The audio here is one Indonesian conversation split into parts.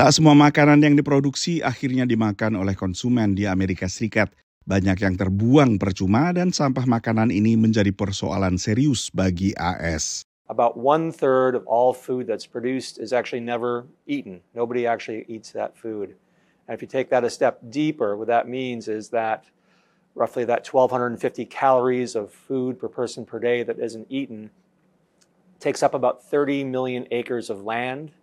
Tak semua makanan yang diproduksi akhirnya dimakan oleh konsumen di Amerika Serikat. Banyak yang terbuang percuma dan sampah makanan ini menjadi persoalan serius bagi AS. About 1/3 of all food that's produced is actually never eaten. Nobody actually eats that food. And if you take that a step deeper, what that means is that roughly that 1,250 calories of food per person per day that isn't eaten takes up about 30 million acres of land.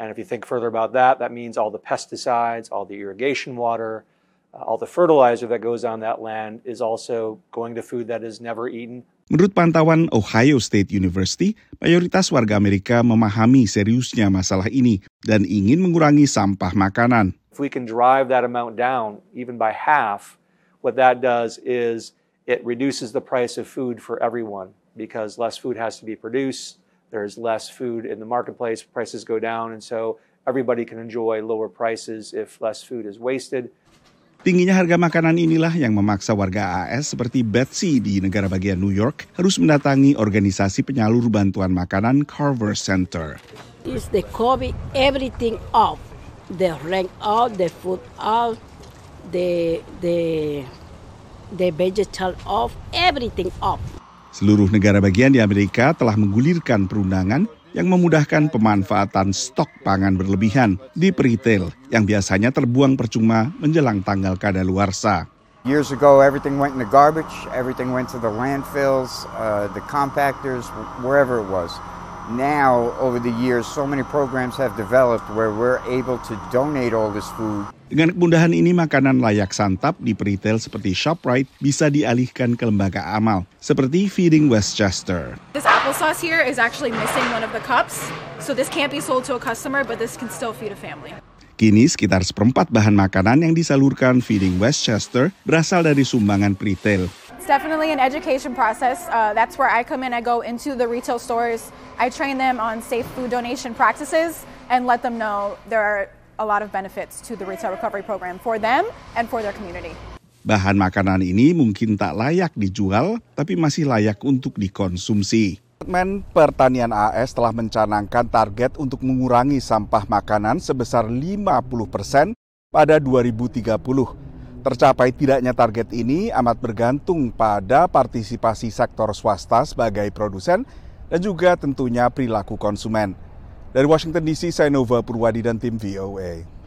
And if you think further about that, that means all the pesticides, all the irrigation water, all the fertilizer that goes on that land is also going to food that is never eaten. Menurut pantauan Ohio State University, mayoritas warga Amerika memahami seriusnya masalah ini dan ingin mengurangi sampah makanan. If we can drive that amount down even by half, what that does is it reduces the price of food for everyone because less food has to be produced. There's less food in the marketplace, prices go down, and so everybody can enjoy lower prices if less food is wasted. Tingginya harga makanan inilah yang memaksa warga AS seperti Betsy di negara bagian New York harus mendatangi organisasi penyalur bantuan makanan Carver Center. It's the COVID, everything off, the rent out, the food out, the vegetable off, everything off. Seluruh negara bagian di Amerika telah menggulirkan perundangan yang memudahkan pemanfaatan stok pangan berlebihan di retail yang biasanya terbuang percuma menjelang tanggal kadaluarsa. Years ago, everything went in the garbage, everything went to the landfills, the compactors, wherever it was. Now, over the years, so many programs have developed where we're able to donate all this food. Dengan kemudahan ini, makanan layak santap di retail seperti ShopRite bisa dialihkan ke lembaga amal, seperti Feeding Westchester. This applesauce here is actually missing one of the cups, so this can't be sold to a customer, but this can still feed a family. Kini, sekitar seperempat bahan makanan yang disalurkan Feeding Westchester berasal dari sumbangan retail. It's definitely an education process. That's where I come in. I go into the retail stores. I train them on safe food donation practices and let them know there are a lot of benefits to the retail recovery program for them and for their community. Bahan makanan ini mungkin tak layak dijual, tapi masih layak untuk dikonsumsi. Departemen Pertanian AS telah mencanangkan target untuk mengurangi sampah makanan sebesar 50% pada 2030. Tercapai tidaknya target ini amat bergantung pada partisipasi sektor swasta sebagai produsen dan juga tentunya perilaku konsumen. Dari Washington DC, saya Nova Purwadi dan tim VOA.